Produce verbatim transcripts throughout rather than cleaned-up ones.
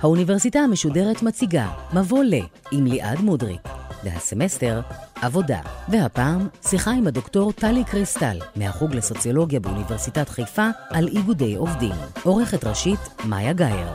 האוניברסיטה המשודרת מציגה מבוא ל עם ליעד מודריק, והסמסטר עבודה, והפעם שיחה עם הדוקטור טלי קריסטל מהחוג לסוציולוגיה באוניברסיטת חיפה על איגודי עובדים. עורכת ראשית מאיה גייר.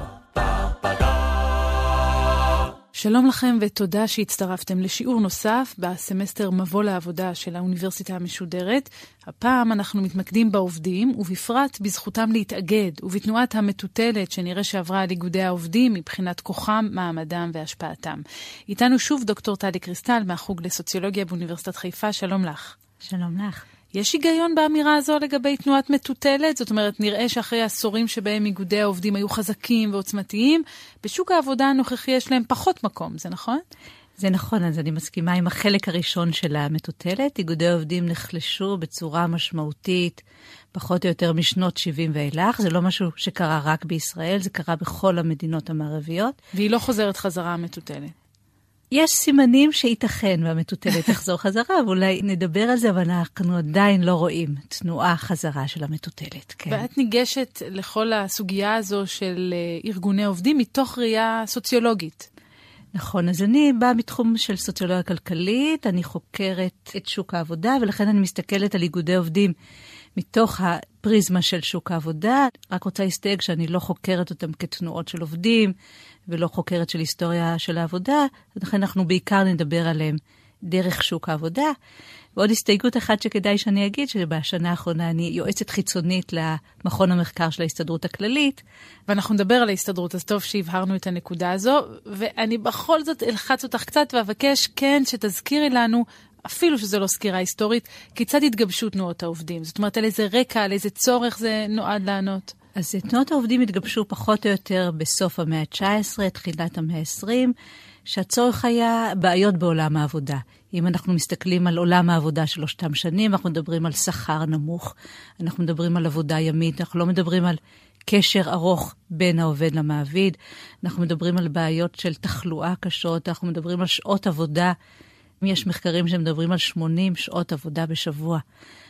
שלום לכם ותודה שהצטרפתם לשיעור נוסף בסמסטר מבוא לעבודה של האוניברסיטה המשודרת. הפעם אנחנו מתמקדים בעובדים ובפרט בזכותם להתאגד ובתנועת המטוטלת שנראה שעברה על איגודי העובדים מבחינת כוחם, מעמדם והשפעתם. איתנו שוב דוקטור טלי קריסטל מהחוג לסוציולוגיה באוניברסיטת חיפה. שלום לך. שלום לך. יש היגיון באמירה הזו לגבי תנועת מטוטלת? זאת אומרת, נראה שאחרי עשורים שבהם איגודי העובדים היו חזקים ועוצמתיים, בשוק העבודה הנוכחי יש להם פחות מקום, זה נכון? זה נכון, אז אני מסכימה עם החלק הראשון של המטוטלת. איגודי העובדים נחלשו בצורה משמעותית, פחות או יותר משנות שבעים ואילך. זה לא משהו שקרה רק בישראל, זה קרה בכל המדינות המערביות. והיא לא חוזרת חזרה המטוטלת. יש סימנים שייתכן והמטוטלת תחזור חזרה, ואולי נדבר על זה, אבל אנחנו עדיין לא רואים תנועה חזרה של המטוטלת. כן. ואת ניגשת לכל הסוגיה הזו של ארגוני עובדים מתוך ראייה סוציולוגית. נכון, אז אני באה מתחום של סוציולוגיה כלכלית, אני חוקרת את שוק העבודה, ולכן אני מסתכלת על איגודי עובדים מתוך הפריזמה של שוק העבודה. רק רוצה להסתייג שאני לא חוקרת אותם כתנועות של עובדים, ולא חוקרת של היסטוריה של העבודה, לכן אנחנו בעיקר נדבר עליהם דרך שוק העבודה. ועוד הסתייגות אחת שכדאי שאני אגיד, שבשנה האחרונה אני יועצת חיצונית למכון המחקר של ההסתדרות הכללית. ואנחנו נדבר על ההסתדרות, אז טוב שהבהרנו את הנקודה הזו, ואני בכל זאת אלחץ אותך קצת ואבקש, כן, שתזכירי לנו, אפילו שזו לא סקירה היסטורית, כיצד התגבשו תנועות העובדים? זאת אומרת, על איזה רקע, על איזה צורך זה נועד לענות? אז תנועות העובדים התגבשו פחות או יותר בסוף המאה ה-תשע עשרה, תחילת המאה ה-עשרים, שהצורך היה בעיות בעולם העבודה. אם אנחנו מסתכלים על עולם העבודה של שלושתם שנים, אנחנו מדברים על שכר נמוך, אנחנו מדברים על עבודה ימית, אנחנו לא מדברים על קשר ארוך בין העובד למעביד, אנחנו מדברים על בעיות של תחלואה קשות, אנחנו מדברים על שעות עבודה. יש מחקרים שמדברים על שמונים שעות עבודה בשבוע.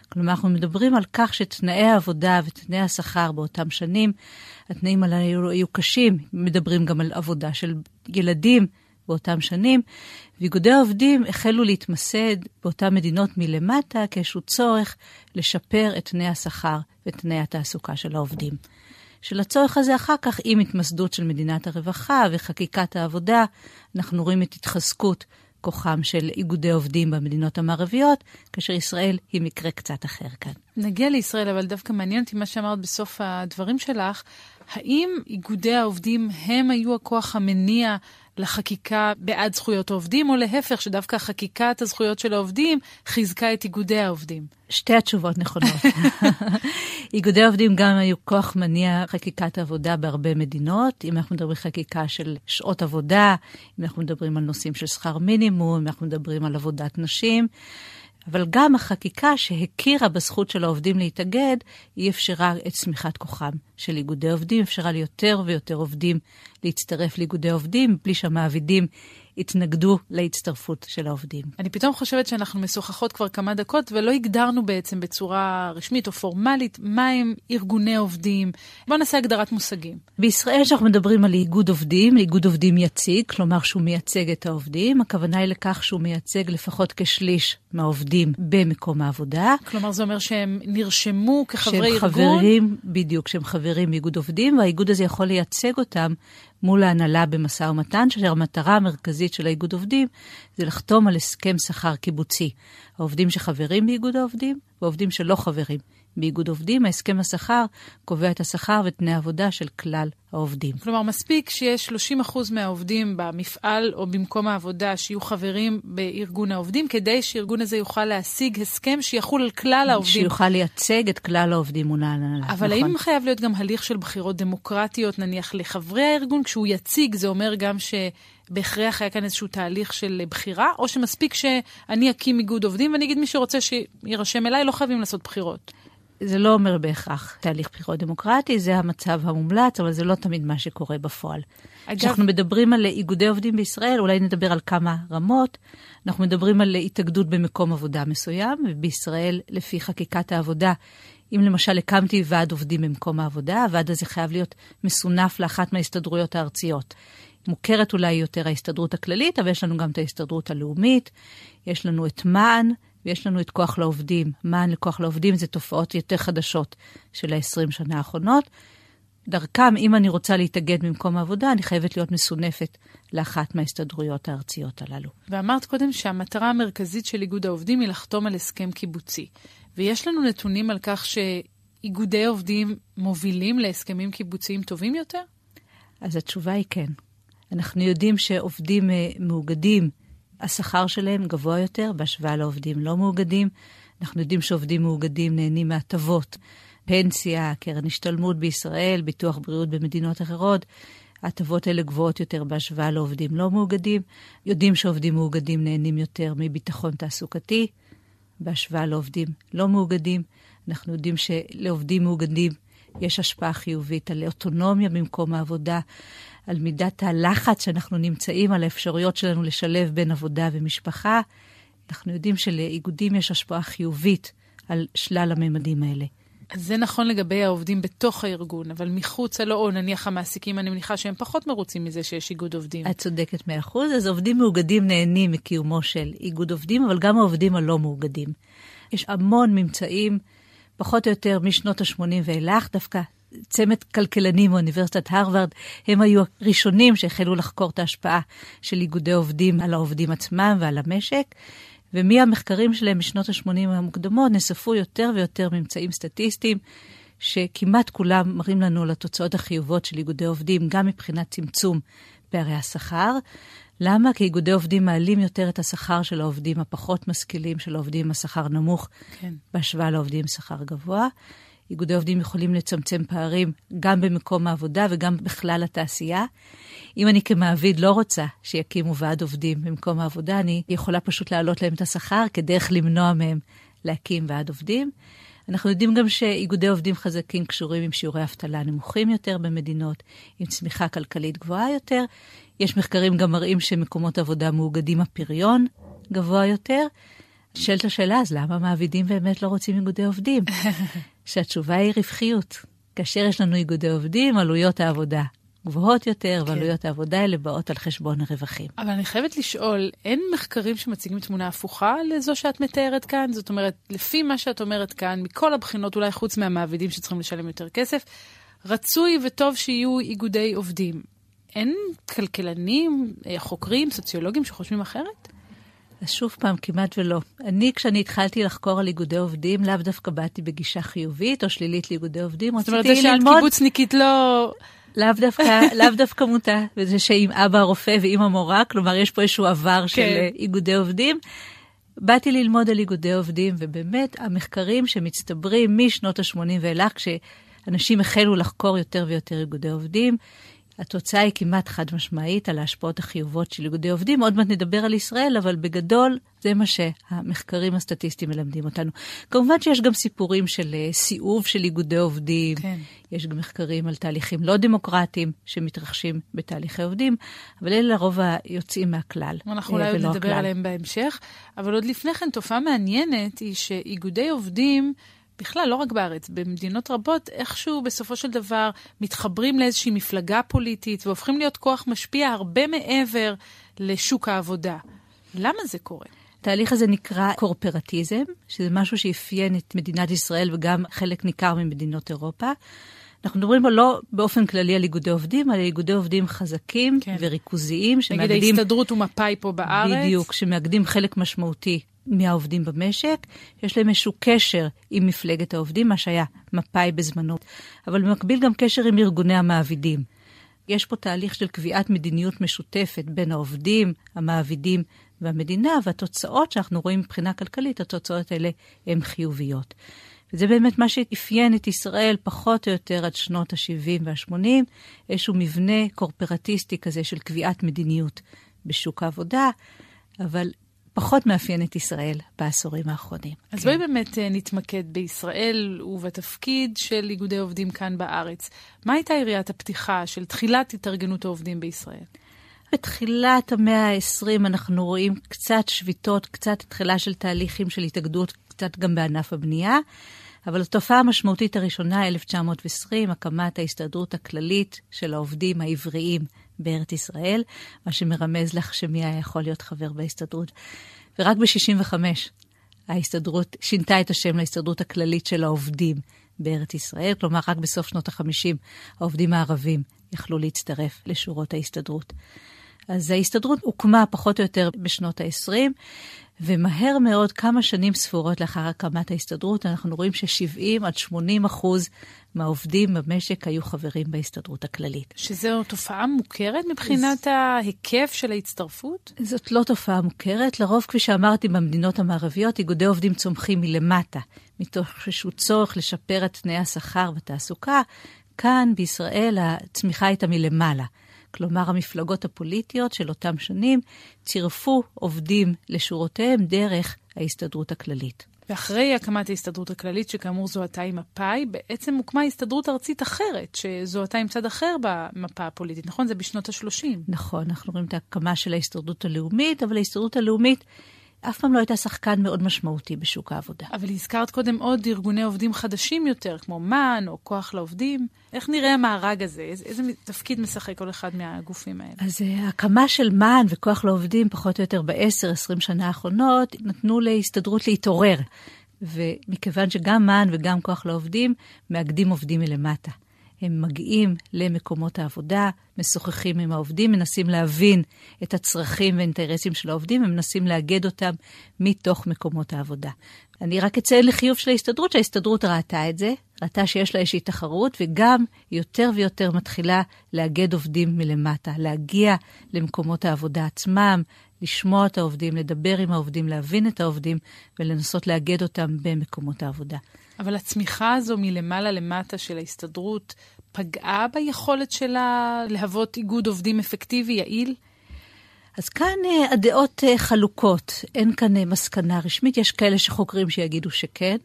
כלומר, אנחנו מדברים על כך שתנאי העבודה ותנאי השכר באותם שנים, התנאים הללו היו קשים, מדברים גם על עבודה של ילדים באותם שנים, ואיגודי העובדים החלו להתמסד באותן מדינות מלמטה, כאיזשהו צורך לשפר את תנאי השכר ותנאי התעסוקה של העובדים. של הצורך הזה אחר כך, עם התמסדות של מדינת הרווחה וחקיקת העבודה, אנחנו רואים את התחזקות כוחם של איגודי עובדים במדינות המערביות, כאשר ישראל היא מקרה קצת אחר כאן. נגיע לישראל, אבל דווקא מעניין אותי מה שאמרת בסוף הדברים שלך. האם איגודי העובדים הם היו הכוח המניע לחקיקה בעד זכויות העובדים, או להפך, שדווקא חקיקת הזכויות של העובדים חיזקה את איגודי העובדים? שתי התשובות נכונות. איגודי העובדים גם היו כוח מניע חקיקת עבודה בהרבה מדינות. אם אנחנו מדברים חקיקה של שעות עבודה, אם אנחנו מדברים על נושאים של שכר מינימום, אם אנחנו מדברים על עבודת נשים, אבל גם החקיקה שהכירה בזכות של העובדים להתאגד, היא אפשרה את צמיחת כוחם של איגודי עובדים, אפשרה ליותר ויותר עובדים להצטרף לאיגודי עובדים, בלי שהמעבידים התנגדו להצטרפות של העובדים. אני פתאום חושבת שאנחנו משוחחות כבר כמה דקות, ולא הגדרנו בעצם בצורה רשמית או פורמלית, מה הם ארגוני עובדים. בוא נעשה הגדרת מושגים. בישראל שאנחנו מדברים על איגוד עובדים, איגוד עובדים יציג, כלומר שהוא מייצג את העובדים, הכוונה היא לכך שהוא מייצג לפחות כשליש מהעובדים במקום העבודה. כלומר זה אומר שהם נרשמו כחברי שהם ארגון? חברים, בדיוק, שהם חברים איגוד עובדים, והאיגוד הזה יכול לייצג אותם מול ההנהלה במשא ומתן, שהמטרה המרכזית של האיגוד עובדים זה לחתום על הסכם שכר קיבוצי. העובדים שחברים באיגוד העובדים ועובדים שלא חברים באיגוד עובדים, ההסכם השכר קובע את השכר ותנאי העבודה של כלל העובדים. כלומר, מספיק שיש שלושים אחוז מהעובדים במפעל או במקום העבודה שיהיו חברים בארגון העובדים, כדי שארגון הזה יוכל להשיג הסכם שיחול על כלל העובדים. שיוכל לייצג את כלל העובדים מול ההנהלה. אבל האם חייב להיות גם הליך של בחירות דמוקרטיות, נניח לחברי הארגון, כשהוא יציג, זה אומר גם ש... בהכרח היה כאן איזשהו תהליך של בחירה, או שמספיק שאני אקים איגוד עובדים, ואני אגיד מי שרוצה שירשם אליי, לא חייבים לעשות בחירות. זה לא אומר בהכרח תהליך בחירות דמוקרטי, זה המצב המומלץ, אבל זה לא תמיד מה שקורה בפועל. כשאנחנו מדברים על איגודי עובדים בישראל, אולי נדבר על כמה רמות, אנחנו מדברים על התאגדות במקום עבודה מסוים, ובישראל לפי חקיקת העבודה, אם למשל הקמתי ועד עובדים במקום העבודה, הוועד הזה חייב להיות מסונף לאחת מההסתדרויות הארציות. מוכרת אולי יותר ההסתדרות הכללית, אבל יש לנו גם את ההסתדרות הלאומית, יש לנו את מען, ויש לנו את כוח לעובדים. מען לכוח לעובדים זה תופעות יותר חדשות של ה-עשרים שנה האחרונות. דרכם, אם אני רוצה להתאגד ממקום העבודה, אני חייבת להיות מסונפת לאחת מההסתדרויות הארציות הללו. ואמרת קודם שהמטרה המרכזית של איגוד העובדים היא לחתום על הסכם קיבוצי. ויש לנו נתונים על כך שאיגודי עובדים מובילים להסכמים קיבוציים טובים יותר? אז התשובה היא כן. אנחנו יודעים שעובדים מאוגדים, השכר שלהם גבוה יותר, בהשוואה לעובדים לא מאוגדים. אנחנו יודעים שעובדים מאוגדים נהנים מהטבות, פנסיה, קרן השתלמות בישראל, ביטוח בריאות במדינות אחרות. הטבות האלה גבוהות יותר בהשוואה לעובדים לא מאוגדים. יודעים שעובדים מאוגדים נהנים יותר מביטחון תעסוקתי, בהשוואה לעובדים לא מאוגדים. אנחנו יודעים שלעובדים מאוגדים יש השפעה חיובית על אוטונומיה במקום העבודה, על מידת הלחץ שאנחנו נמצאים, על האפשרויות שלנו לשלב בין עבודה ומשפחה. אנחנו יודעים שלאיגודים יש השפעה חיובית על שלל הממדים האלה. אז זה נכון לגבי העובדים בתוך הארגון, אבל מחוץ הלאו, נניח המעסיקים, אני מניחה שהם פחות מרוצים מזה שיש איגוד עובדים. את צודקת מאה אחוז, אז עובדים מאוגדים נהנים מקיומו של איגוד עובדים, אבל גם העובדים הלא מאוגדים. יש המון ממצאים, פחות או יותר משנות ה-שמונים ואילך, דווקא צמת כלכלנים מאוניברסיטת הרווארד, הם היו הראשונים שהחלו לחקור את ההשפעה של איגודי עובדים על העובדים עצמם ועל המשק, ומהמחקרים שלהם משנות ה-שמונים המוקדמות נאספו יותר ויותר ממצאים סטטיסטיים, שכמעט כולם מראים לנו על התוצאות החיובות של איגודי עובדים, גם מבחינת צמצום פערי השכר. למה? כי איגודי עובדים מעלים יותר את השכר של העובדים הפחות משכילים, של העובדים עם השכר נמוך, כן. בהשוואה לעובדים עם שכר גבוה. איגודי עובדים יכולים לצמצם פערים גם במקום העבודה וגם בכלל התעשייה. אם אני כמעביד לא רוצה שיקימו ועד עובדים במקום העבודה, אני יכולה פשוט להעלות להם את השכר כדרך למנוע מהם להקים ועד עובדים. אנחנו יודעים גם שאיגודי עובדים חזקים קשורים עם שיעורי אבטלה נמוכים יותר במדינות, עם צמיחה כלכלית גבוהה יותר. יש מחקרים גם מראים שמקומות עבודה מאוגדים הפריון גבוה יותר. שאלת השאלה, אז למה מעבידים באמת לא רוצים איגודי עובדים? שהתשובה היא רווחיות. כאשר יש לנו איגודי עובדים, עלויות העבודה גבוהות יותר, כן. ועלויות העבודה האלה באות על חשבון הרווחים. אבל אני חייבת לשאול, אין מחקרים שמציגים תמונה הפוכה לזו שאת מתארת כאן? זאת אומרת, לפי מה שאת אומרת כאן, מכל הבחינות, אולי חוץ מהמעבידים שצריכים לשלם יותר כסף, רצוי וטוב שיהיו איגודי עובדים. אין כלכלנים, חוקרים, סוציולוגים שחושבים אחרת? אז שוב פעם, כמעט ולא. אני, כשאני התחלתי לחקור על איגודי עובדים, לאו דווקא באתי בגישה חיובית או שלילית לאיגודי עובדים. זאת אומרת, זה שעל קיבוצניקית לא... לאו דווקא, לאו דווקא מותה. וזה שעם אבא הרופא ועם המורה, כלומר, יש פה איזשהו עבר של איגודי עובדים. באתי ללמוד על איגודי עובדים, ובאמת, המחקרים שמצטברים משנות ה-שמונים ואילך, כשאנשים החלו לחקור יותר ויותר איגודי עובדים, התוצאה היא כמעט חד משמעית על ההשפעות החיובות של איגודי עובדים. עוד מעט נדבר על ישראל, אבל בגדול זה מה שהמחקרים הסטטיסטיים מלמדים אותנו. כמובן שיש גם סיפורים של סיאוב של איגודי עובדים. כן. יש גם מחקרים על תהליכים לא דמוקרטיים שמתרחשים בתהליכי עובדים, אבל אלה לרוב היוצאים מהכלל. אנחנו אולי עוד נדבר עליהם בהמשך, אבל עוד לפני כן תופעה מעניינת היא שאיגודי עובדים... בכלל, לא רק בארץ, במדינות רבות, איכשהו בסופו של דבר מתחברים לאיזושהי מפלגה פוליטית והופכים להיות כוח משפיע הרבה מעבר לשוק העבודה. למה זה קורה? התהליך הזה נקרא קורפרטיזם, שזה משהו שאפיין את מדינת ישראל וגם חלק ניכר ממדינות אירופה. אנחנו מדברים לא באופן כללי על איגודי עובדים, על איגודי עובדים חזקים כן. וריכוזיים. שמאגדים, נגיד ההסתדרות ומפאי פה בארץ. בדיוק, שמאגדים חלק משמעותי. מהעובדים במשק, יש להם איזשהו קשר עם מפלגת העובדים, מה שהיה מפאי בזמנו, אבל במקביל גם קשר עם ארגוני המעבידים. יש פה תהליך של קביעת מדיניות משותפת בין העובדים, המעבידים והמדינה, והתוצאות שאנחנו רואים מבחינה כלכלית, התוצאות האלה הן חיוביות. וזה באמת מה שאפיין את ישראל פחות או יותר עד שנות ה-שבעים וה-שמונים, איזשהו מבנה קורפרטיסטי כזה של קביעת מדיניות בשוק העבודה, אבל פחות מאפיין את ישראל בעשורים האחרונים. אז בואי באמת נתמקד בישראל ובתפקיד של איגודי עובדים כאן בארץ. מה הייתה עיריית הפתיחה של תחילת התארגנות העובדים בישראל? בתחילת המאה ה-עשרים אנחנו רואים קצת שביטות, קצת התחילה של תהליכים של התאגדות, קצת גם בענף הבנייה, אבל התופעה המשמעותית הראשונה, אלף תשע מאות ועשרים, הקמת ההסתדרות הכללית של העובדים העבריים בארץ ישראל, מה שמרמז לך שמי היה יכול להיות חבר בהסתדרות. ורק ב-שישים וחמש ההסתדרות שינתה את השם להסתדרות הכללית של העובדים בארץ ישראל, כלומר רק בסוף שנות ה-חמישים העובדים הערבים יכלו להצטרף לשורות ההסתדרות. אז ההסתדרות הוקמה פחות או יותר בשנות ה-עשרים, ומהר מאוד, כמה שנים ספורות לאחר הקמת ההסתדרות, אנחנו רואים ש-שבעים עד שמונים אחוז מהעובדים במשק היו חברים בהסתדרות הכללית. שזו תופעה מוכרת מבחינת ההיקף של ההצטרפות? זאת לא תופעה מוכרת. לרוב, כפי שאמרתי, במדינות המערביות, איגודי עובדים צומחים מלמטה, מתוך שהוא צורך לשפר את תנאי השכר ותעסוקה. כאן בישראל הצמיחה הייתה מלמעלה. כלומר, המפלגות הפוליטיות של אותם שנים צירפו עובדים לשורותיהם דרך ההסתדרות הכללית. ואחרי הקמת ההסתדרות הכללית, שכאמור זוהתה עם מפא"י, בעצם הוקמה הסתדרות ארצית אחרת, שזוהתה עם צד אחר במפה הפוליטית. נכון? זה בשנות ה-שלושים. נכון, אנחנו רואים את ההקמה של ההסתדרות הלאומית, אבל ההסתדרות הלאומית אף פעם לא הייתה שחקן מאוד משמעותי בשוק העבודה. אבל הזכרת קודם עוד ארגוני עובדים חדשים יותר, כמו מן או כוח לעובדים. איך נראה המארג הזה? איזה תפקיד משחק כל אחד מהגופים האלה? אז ההקמה של מן וכוח לעובדים, פחות או יותר ב-עשר עד עשרים שנה האחרונות, נתנו להסתדרות להתעורר. ומכיוון שגם מן וגם כוח לעובדים, מאגדים עובדים מלמטה. הם מגיעים למקומות העבודה, משוחחים עם העובדים, מנסים להבין את הצרכים והאינטרסים של העובדים, ומנסים לאגד אותם מתוך מקומות העבודה. אני רק אציין לחיוב של ההסתדרות, שההסתדרות ראתה את זה, ראתה שיש לה איזושהי תחרות, וגם יותר ויותר מתחילה לאגד עובדים מלמטה, להגיע למקומות העבודה עצמם, לשמוע את העובדים, לדבר עם העובדים, להבין את העובדים, ולנסות לאגד אותם במקומות העבודה. אבל הצמיחה הזו מלמעלה למטה של ההסתדרות פגעה ביכולת שלה להוות איגוד עובדים אפקטיבי, יעיל? אז כאן הדעות חלוקות, אין כאן מסקנה רשמית, יש כאלה שחוקרים שיגידו שכן,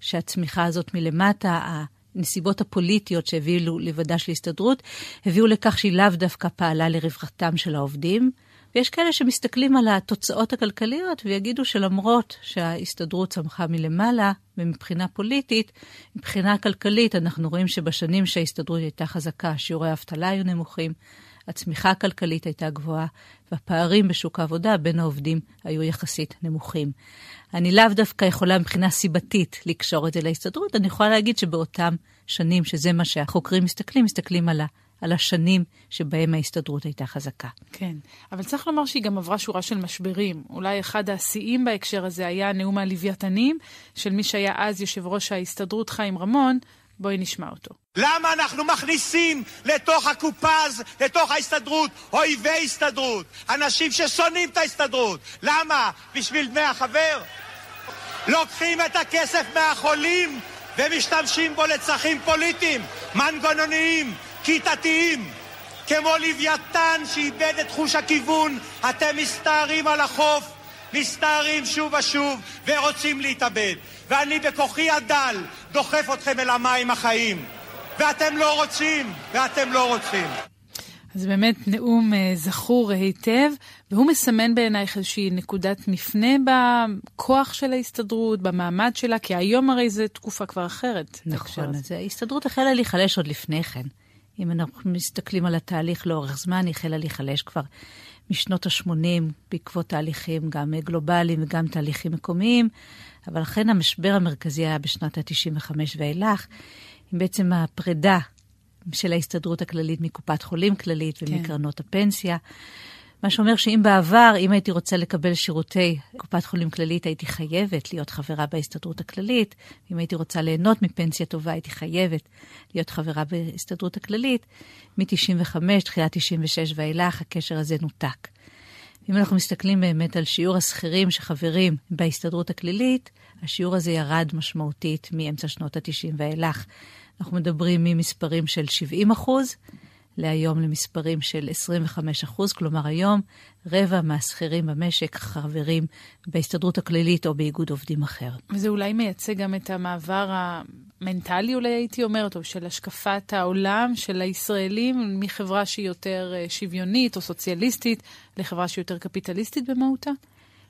שהצמיחה הזאת מלמטה, הנסיבות הפוליטיות שהביאו לבדה של ההסתדרות, הביאו לכך שהיא לאו דווקא פעלה לרווחתם של העובדים, ויש כאלה שמסתכלים על התוצאות הכלכליות ויגידו שלמרות שההסתדרות צמחה מלמעלה ומבחינה פוליטית, מבחינה כלכלית אנחנו רואים שבשנים שההסתדרות הייתה חזקה, שיעורי האבטלה היו נמוכים, הצמיחה הכלכלית הייתה גבוהה, והפערים בשוק העבודה בין העובדים היו יחסית נמוכים. אני לאו דווקא יכולה מבחינה סיבתית לקשור את זה להסתדרות, אני יכולה להגיד שבאותם שנים, שזה מה שהחוקרים מסתכלים, מסתכלים על ה... על השנים שבהם ההסתדרות הייתה חזקה. כן, אבל צריך לומר שהיא גם עברה שורה של משברים. אולי אחד העשיים בהקשר הזה היה נאום הלוויתנים, של מי שהיה אז יושב ראש ההסתדרות חיים רמון. בואי נשמע אותו. למה אנחנו מכניסים לתוך הקופז, לתוך ההסתדרות, אויבי הסתדרות, אנשים ששונאים את ההסתדרות? למה? בשביל דמי החבר? לוקחים את הכסף מהחולים ומשתמשים בו לצרכים פוליטיים, מנגנוניים, כיתתיים, כמו לוויתן שאיבד את חוש הכיוון, אתם מסתערים על החוף, מסתערים שוב ושוב, ורוצים להתאבד. ואני בכוחי הדל דוחף אתכם אל המים החיים. ואתם לא רוצים, ואתם לא רוצים. אז באמת נאום זכור היטב, והוא מסמן בעינייך איזושהי נקודת מפנה בכוח של ההסתדרות, במעמד שלה, כי היום הרי זו תקופה כבר אחרת. נכון, אז ההסתדרות החלה להיחלש עוד לפני כן. אם אנחנו מסתכלים על התהליך לאורך זמן, היא החלה להיחלש כבר משנות ה-שמונים, בעקבות תהליכים גם גלובליים וגם תהליכים מקומיים, אבל לכן המשבר המרכזי היה בשנת ה-תשעים וחמש ואילך, עם בעצם הפרידה של ההסתדרות הכללית מקופת חולים כללית ומקרנות הפנסיה, מה שאומר שאם בעבר, אם הייתי רוצה לקבל שירותי קופת חולים כללית, הייתי חייבת להיות חברה בהסתדרות הכללית. אם הייתי רוצה ליהנות מפנסיה טובה, הייתי חייבת להיות חברה בהסתדרות הכללית. מ-תשעים וחמש, תחילת תשעים ושש ואילך, הקשר הזה נותק. אם אנחנו מסתכלים באמת על שיעור השכירים שחברים בהסתדרות הכללית, השיעור הזה ירד משמעותית מאמצע שנות ה-תשעים ואילך. אנחנו מדברים ממספרים של שבעים אחוז, להיום למספרים של עשרים וחמישה אחוז, כלומר היום רבע מהשכירים במשק חברים בהסתדרות הכללית או באיגוד עובדים אחר. וזה אולי מייצג גם את המעבר המנטלי, אולי הייתי אומרת, או של השקפת העולם של הישראלים מחברה שהיא יותר שוויונית או סוציאליסטית לחברה שהיא יותר קפיטליסטית במהותה?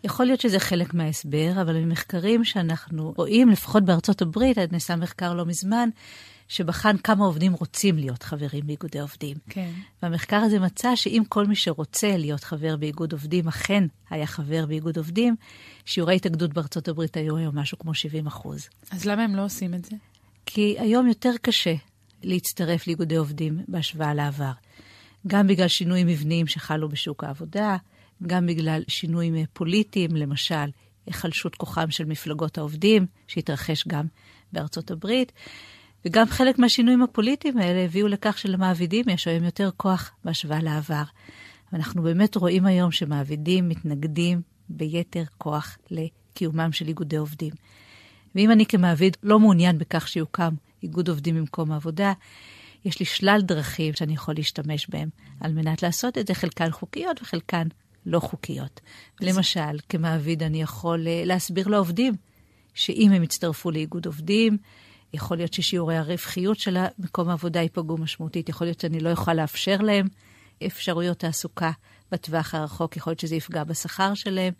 יכול להיות שזה חלק מההסבר, אבל ממחקרים שאנחנו רואים, לפחות בארצות הברית, נעשה מחקר לא מזמן, שבחן כמה עובדים רוצים להיות חברים באיגודי עובדים. כן. והמחקר הזה מצא שאם כל מי שרוצה להיות חבר באיגוד עובדים, אכן היה חבר באיגוד עובדים, שיעורי התאגדות בארצות הברית היו היום משהו כמו שבעים אחוז. אז למה הם לא עושים את זה? כי היום יותר קשה להצטרף לאיגודי עובדים בהשוואה לעבר. גם בגלל שינויים מבניים שחלו בשוק העבודה, גם בגלל שינויים פוליטיים, למשל, החלשות כוחם של מפלגות העובדים, שהתרחש גם בארצות הברית, וגם חלק מהשינויים הפוליטיים האלה הביאו לכך שלמעבידים יש היום יותר כוח בהשוואה לעבר. ואנחנו באמת רואים היום שמעבידים מתנגדים ביתר כוח לקיומם של איגודי עובדים. ואם אני כמעביד לא מעוניין בכך שיוקם איגוד עובדים במקום העבודה, יש לי שלל דרכים שאני יכול להשתמש בהם על מנת לעשות את זה, חלקן חוקיות וחלקן לא חוקיות. למשל, כמעביד אני יכול להסביר לעובדים שאם הם יצטרפו לאיגוד עובדים, יכול להיות ששיעורי הרווחיות של מקום העבודה ייפגעו משמעותית, יכול להיות שאני לא יכולה לאפשר להם אפשרויות תעסוקה בטווח הרחוק, יכול להיות שזה יפגע בשכר שלהם.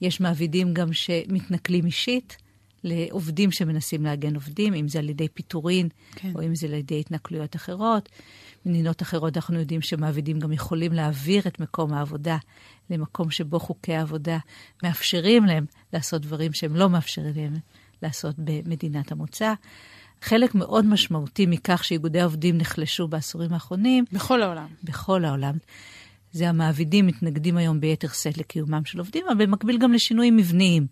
יש מעבידים גם שמתנכלים אישית לעובדים שמנסים להגן עובדים, אם זה על ידי פיטורין, כן. או אם זה על ידי התנכלויות אחרות. מדינות אחרות אנחנו יודעים שמעבידים גם יכולים להעביר את מקום העבודה למקום שבו חוקי העבודה מאפשרים להם לעשות דברים שהם לא מאפשרים להם לעשות במדינת המוצא. חלק מאוד משמעותי מכך שאיגודי העובדים נחלשו בעשורים האחרונים. בכל העולם. בכל העולם. זה המעבידים מתנגדים היום ביתר סט לקיומם של עובדים, אבל במקביל גם לשינויים מבניים.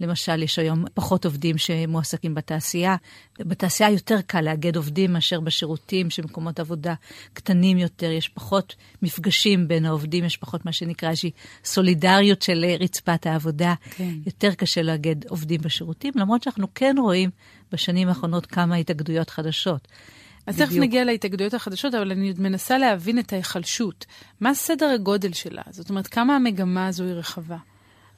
למשל, יש היום פחות עובדים שמועסקים בתעשייה. בתעשייה יותר קל להגד עובדים מאשר בשירותים, שמקומות עבודה קטנים יותר, יש פחות מפגשים בין העובדים, יש פחות מה שנקרא איזושהי סולידריות של רצפת העבודה. כן. יותר קשה להגד עובדים בשירותים, למרות שאנחנו כן רואים בשנים האחרונות כמה התאגדויות חדשות. אז תכף נגיע להתאגדויות החדשות, אבל אני מנסה להבין את ההיחלשות. מה סדר הגודל שלה? זאת אומרת, כמה המגמה הזו היא רחבה?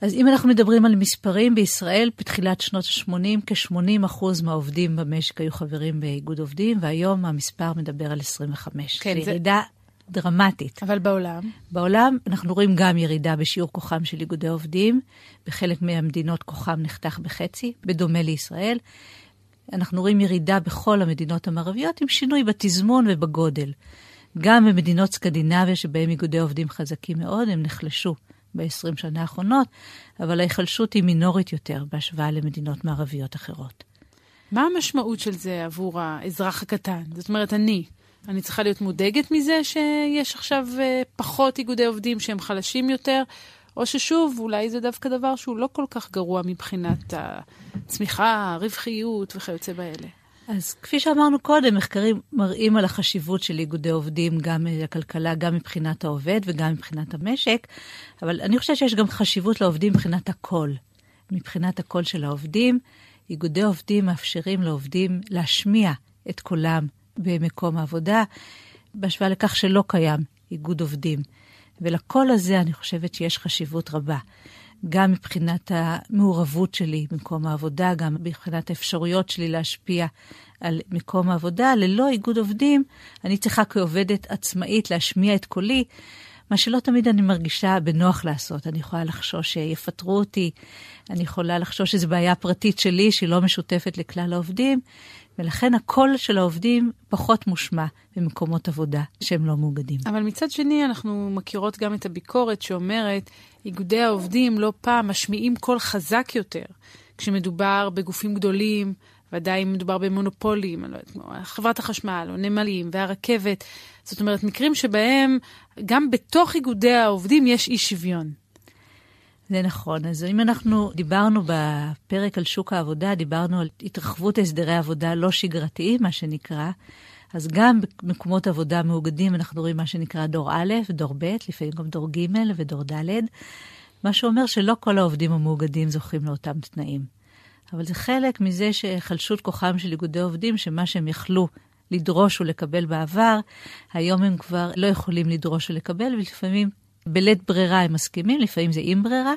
אז אם אנחנו מדברים על מספרים, בישראל בתחילת שנות ה-שמונים, כ-שמונים אחוז מהעובדים במשק היו חברים באיגוד עובדים, והיום המספר מדבר על עשרים וחמישה. כן, זה ירידה דרמטית. אבל בעולם? בעולם אנחנו רואים גם ירידה בשיעור כוחם של איגודי עובדים, בחלק מהמדינות כוחם נחתך בחצי, בדומה לישראל. אנחנו רואים ירידה בכל המדינות המערביות, עם שינוי בתזמון ובגודל. גם במדינות סקנדינביה, שבהם איגודי עובדים חזקים מאוד, הם נחלשו. ב-עשרים שנה האחרונות, אבל ההיחלשות היא מינורית יותר בהשוואה למדינות מערביות אחרות. מה המשמעות של זה עבור האזרח הקטן? זאת אומרת, אני, אני צריכה להיות מודאגת מזה שיש עכשיו פחות איגודי עובדים שהם חלשים יותר, או ששוב, אולי זה דווקא דבר שהוא לא כל כך גרוע מבחינת הצמיחה, הרווחיות וכיוצא באלה. אז כפי שאמרנו קודם, מחקרים מראים על החשיבות של איגודי עובדים, גם הכלכלה, גם מבחינת העובד וגם מבחינת המשק, אבל אני חושבת שיש גם חשיבות לעובדים מבחינת הקול. מבחינת הקול של העובדים, איגודי עובדים מאפשרים לעובדים להשמיע את קולם במקום העבודה, בהשוואה לכך שלא קיים איגוד עובדים. ולקול הזה אני חושבת שיש חשיבות רבה. גם מבחינת המעורבות שלי במקום העבודה, גם מבחינת האפשרויות שלי להשפיע על מקום העבודה, ללא איגוד עובדים, אני צריכה כעובדת עצמאית להשמיע את קולי, מה שלא תמיד אני מרגישה בנוח לעשות. אני יכולה לחשוש שיפטרו אותי, אני יכולה לחשוש שזו בעיה פרטית שלי, שהיא לא משותפת לכלל העובדים, ולכן הקול של העובדים פחות מושמע במקומות עבודה שהם לא מאוגדים. אבל מצד שני, אנחנו מכירות גם את הביקורת שאומרת, איגודי העובדים לא פעם משמיעים קול חזק יותר, כשמדובר בגופים גדולים, ודאי אם מדובר במונופולים, חברת החשמל, או נמלים, והרכבת. זאת אומרת, מקרים שבהם גם בתוך איגודי העובדים יש אי שוויון. זה נכון. אז אם אנחנו דיברנו בפרק על שוק העבודה, דיברנו על התרחבות הסדרי עבודה לא שגרתיים, מה שנקרא, אז גם במקומות עבודה מאוגדים אנחנו רואים מה שנקרא דור א', דור ב', לפעמים גם דור ג' ודור ד', מה שאומר שלא כל העובדים המאוגדים זוכים לאותם תנאים. אבל זה חלק מזה שחלשות כוחם של איגודי עובדים, שמה שהם יכלו לדרוש ולקבל בעבר, היום הם כבר לא יכולים לדרוש ולקבל, ולפעמים בלית ברירה הם מסכימים, לפעמים זה עם ברירה,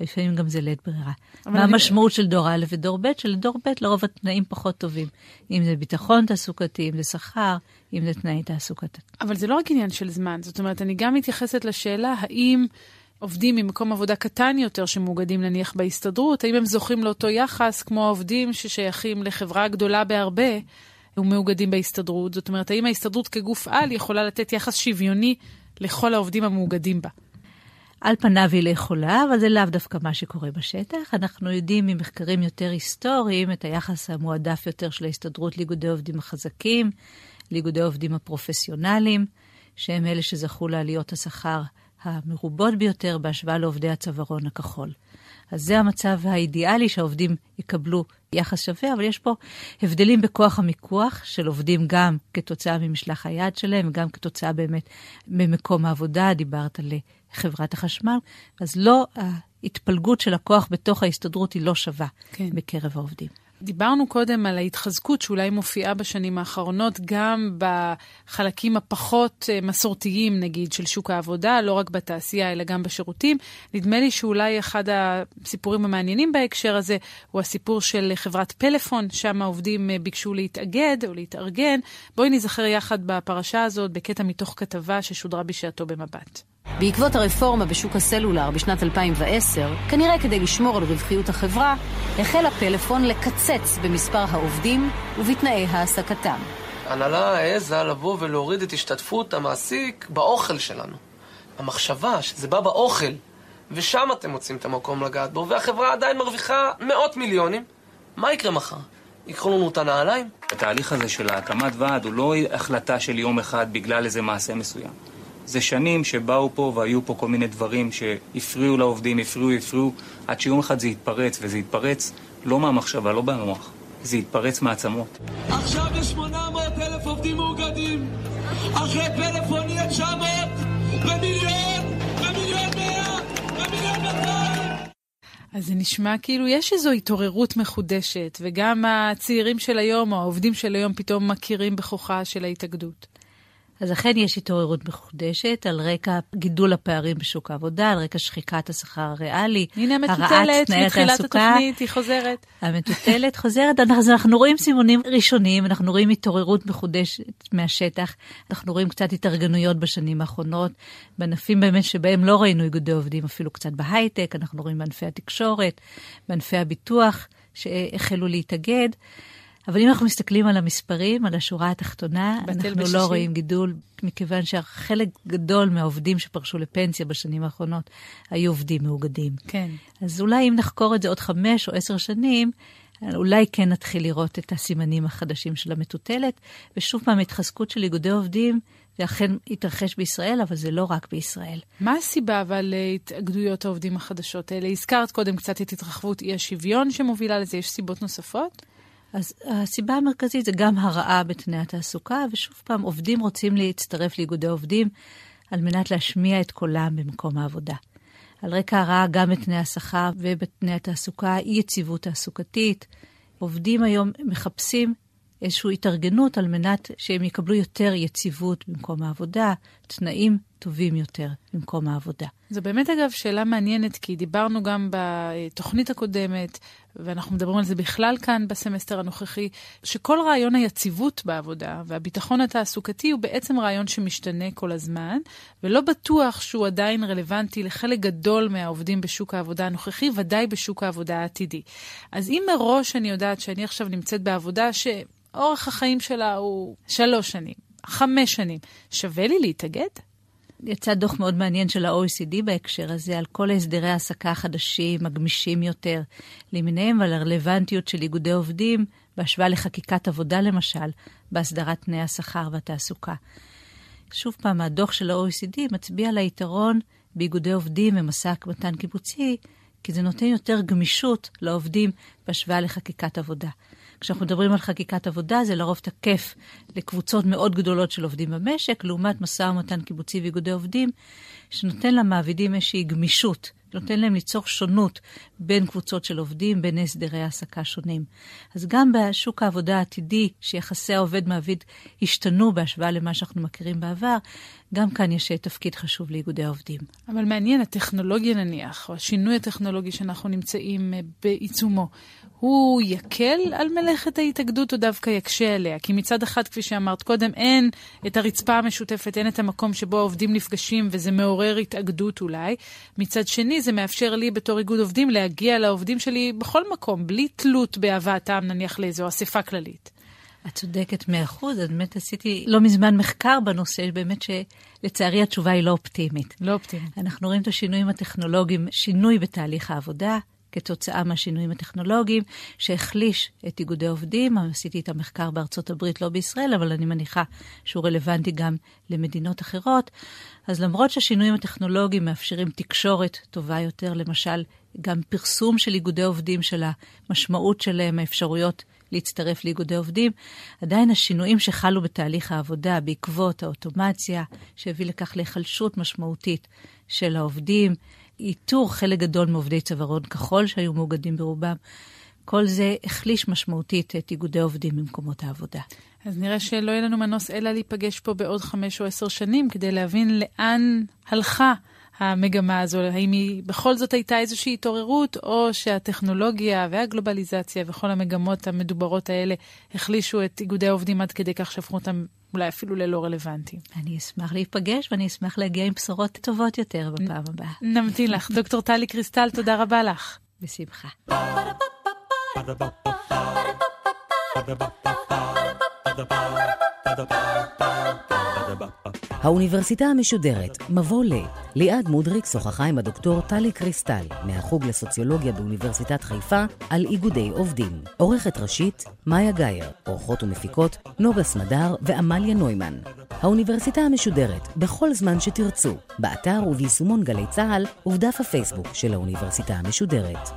לפעמים גם זה לית ברירה. מה המשמעות של דור א' ודור ב'? של דור ב' לרוב התנאים פחות טובים. אם זה ביטחון תעסוקתי, אם זה שכר, אם זה תנאי תעסוקתי. אבל זה לא רק עניין של זמן. זאת אומרת, אני גם מתייחסת לשאלה האם עובדים ממקום עבודה קטן יותר שמוגדים נניח בהסתדרות, האם הם זוכים לאותו יחס כמו העובדים ששייכים לחברה גדולה בהרבה ומאוגדים בהסתדרות. זאת אומרת, האם ההסתדרות כגוף על יכולה לתת יחס שוויוני לכל העובדים המאוגדים בה? על פניו היא לא יכולה, אבל זה לאו דווקא מה שקורה בשטח. אנחנו יודעים ממחקרים יותר היסטוריים את היחס המועדף יותר של ההסתדרות לאיגודי עובדים החזקים, לאיגודי עובדים הפרופסיונליים, שהם אלה שזכו לעליות השכר המרובות ביותר בהשוואה לעובדי הצווארון הכחול. אז זה המצב האידיאלי שהעובדים יקבלו יחס שווה, אבל יש פה הבדלים בכוח המיקוח של עובדים גם כתוצאה ממשלח היד שלהם, גם כתוצאה באמת ממקום העבודה, דיברת על חברת החשמל, אז לא, ההתפלגות של הכוח בתוך ההסתדרות היא לא שווה כן. בקרב העובדים. דיברנו קודם על ההתחזקות שאולי מופיעה בשנים האחרונות, גם בחלקים הפחות מסורתיים, נגיד, של שוק העבודה, לא רק בתעשייה, אלא גם בשירותים. נדמה לי שאולי אחד הסיפורים המעניינים בהקשר הזה הוא הסיפור של חברת פלאפון, שם העובדים ביקשו להתאגד או להתארגן. בואי נזכר יחד בפרשה הזאת, בקטע מתוך כתבה ששודרה בשעתו במבט. בעקבות הרפורמה בשוק הסלולר בשנת אלפיים ועשר, כנראה כדי לשמור על רווחיות החברה, החל הפלאפון לקצץ במספר העובדים ובתנאי העסקתם. הנהלה העזה לבוא ולהוריד את השתתפות המעסיק באוכל שלנו. המחשבה שזה בא באוכל, ושם אתם מוצאים את המקום לגעת בו, והחברה עדיין מרוויחה מאות מיליונים. מה יקרה מחר? יקחו לנו את הנעליים? התהליך הזה של הקמת ועד הוא לא החלטה של יום אחד בגלל איזה מעשה מסוים. זה שנים שבאו פה והיו פה כל מיני דברים שהפריעו לעובדים, הפריעו, הפריעו, עד שיום אחד זה התפרץ, וזה התפרץ לא מהמחשבה, לא במוח, זה התפרץ מעצמות. עכשיו יש שמונה מאות אלף עובדים מאוגדים, אחרי פלאפון יהיה תשע מאות, במיליון, במיליון מאה, במיליון מאתיים. אז זה נשמע כאילו יש איזו התעוררות מחודשת, וגם הצעירים של היום או העובדים של היום פתאום מכירים בכוחה של ההתאגדות. אז אכן יש התעוררות מחודשת על רקע גידול הפערים בשוק העבודה, על רקע שחיקת השכר הריאלי. הנה המטוטלת, מתחילת התוכנית, היא חוזרת. המטוטלת חוזרת, אז אנחנו רואים סימונים ראשוניים, אנחנו רואים התעוררות מחודשת מהשטח, אנחנו רואים קצת התארגנויות בשנים האחרונות, בענפים באמת שבהם לא ראינו איגודי עובדים, אפילו קצת בהייטק, אנחנו רואים בענפי התקשורת, בענפי הביטוח שהחלו להתאגד. אבל אם אנחנו מסתכלים על המספרים, על השורה התחתונה, אנחנו בשישים. לא רואים גידול, מכיוון שהחלק גדול מהעובדים שפרשו לפנסיה בשנים האחרונות, היו עובדים מאוגדים. כן. אז אולי אם נחקור את זה עוד חמש או עשר שנים, אולי כן נתחיל לראות את הסימנים החדשים של המטוטלת, ושוב פעם, התחזקות של איגודי עובדים, זה אכן התרחש בישראל, אבל זה לא רק בישראל. מה הסיבה אבל להתאגדויות העובדים החדשות האלה? הזכרת קודם קצת את התרחבות אי השוויון שמובילה לזה, יש סיבות נוספות? אז הסיבה המרכזית זה גם הרעה בתנאי התעסוקה, ושוב פעם עובדים רוצים להצטרף לאיגודי עובדים על מנת להשמיע את קולם במקום העבודה. על רקע הרעה גם בתנאי השכר ובתנאי התעסוקה, אי יציבות תעסוקתית. עובדים היום מחפשים איזושהי התארגנות על מנת שהם יקבלו יותר יציבות במקום העבודה, תנאים טובים יותר במקום העבודה. זה באמת אגב שאלה מעניינת, כי דיברנו גם בתוכנית הקודמת, ואנחנו מדברים על זה בכלל כאן בסמסטר הנוכחי, שכל רעיון היציבות בעבודה והביטחון התעסוקתי הוא בעצם רעיון שמשתנה כל הזמן, ולא בטוח שהוא עדיין רלוונטי לחלק גדול מהעובדים בשוק העבודה הנוכחי, ודאי בשוק העבודה העתידי. אז אם מראש אני יודעת שאני עכשיו נמצאת בעבודה שאורך החיים שלה הוא שלוש שנים, חמש שנים, שווה לי להתאגד? יצא דוח מאוד מעניין של ה-או אי סי די בהקשר הזה, על כל הסדרי העסקה חדשים, מגמישים יותר, למיניהם ועל הרלוונטיות של איגודי עובדים, בהשוואה לחקיקת עבודה למשל, בהסדרת תנאי השכר והתעסוקה. שוב פעם, הדוח של ה-או אי סי די מצביע על היתרון באיגודי עובדים ומסע מתן קיבוצי, כי זה נותן יותר גמישות לעובדים בהשוואה לחקיקת עבודה. כשאנחנו מדברים על חקיקת עבודה, זה לרוב תקף לקבוצות מאוד גדולות של עובדים במשק, לעומת משא ומתן קיבוצי ואיגודי עובדים, שנותן למעבידים איזושהי גמישות, נותן להם ליצור שונות בין קבוצות של עובדים, בין הסדרי העסקה שונים. אז גם בשוק העבודה העתידי, שיחסי העובד מעביד השתנו בהשוואה למה שאנחנו מכירים בעבר, גם כאן יש תפקיד חשוב לאיגודי העובדים. אבל מעניין, הטכנולוגיה נניח, או השינוי הטכנולוגי שאנחנו נמצאים בעיצומו, הוא יקל על מלאכת ההתאגדות או דווקא יקשה עליה? כי מצד אחד, כפי שאמרת קודם, אין את הרצפה המשותפת, אין את המקום שבו העובדים נפגשים, וזה מעורר התאגדות אולי. מצד שני, זה מאפשר לי בתור איגוד עובדים להגיע לעובדים שלי בכל מקום, בלי תלות בהבאתם, נניח לאיזו אספה כללית. את צודקת מאה אחוז, אז באמת עשיתי לא מזמן מחקר בנושא, באמת שלצערי התשובה היא לא אופטימית. לא אופטימית. אנחנו רואים את השינויים הטכנולוגיים, שינוי בתהליך העבודה, כתוצאה מהשינויים הטכנולוגיים, שהחליש את איגודי עובדים. עשיתי את המחקר בארצות הברית, לא בישראל, אבל אני מניחה שהוא רלוונטי גם למדינות אחרות. אז למרות שהשינויים הטכנולוגיים מאפשרים תקשורת טובה יותר, למשל גם פרסום של איגודי עובדים, של המשמעות שלהם, האפשרויות להצטרף לאיגודי עובדים, עדיין השינויים שחלו בתהליך העבודה בעקבות האוטומציה, שהביא לכך להיחלשות משמעותית של העובדים, איתור חלק גדול מעובדי צווארון כחול שהיו מאוגדים ברובם, כל זה החליש משמעותית את איגודי עובדים במקומות העבודה. אז נראה שלא יהיה לנו מנוס אלא להיפגש פה בעוד חמש או עשר שנים, כדי להבין לאן הלכה המגמה הזו, האם היא בכל זאת הייתה איזושהי התעוררות, או שהטכנולוגיה והגלובליזציה וכל המגמות המדוברות האלה החלישו את איגודי העובדים עד כדי כך שהפכו אותם אולי אפילו ללא רלוונטיים. אני אשמח להיפגש ואני אשמח להגיע עם בשורות טובות יותר בפעם הבאה. נמתין לך. דוקטור טלי קריסטל, תודה רבה לך. בשמחה. האוניברסיטה המשודרת, מבוא ל. ליעד מודריק שוחחה עם הדוקטור טלי קריסטל, מהחוג לסוציולוגיה באוניברסיטת חיפה, על איגודי עובדים. עורכת ראשית, מאיה גייר. עורכות ומפיקות, נוגה סמדר ועמליה נוימן. האוניברסיטה המשודרת, בכל זמן שתרצו, באתר וביישומון גלי צהל ובדף הפייסבוק של האוניברסיטה המשודרת.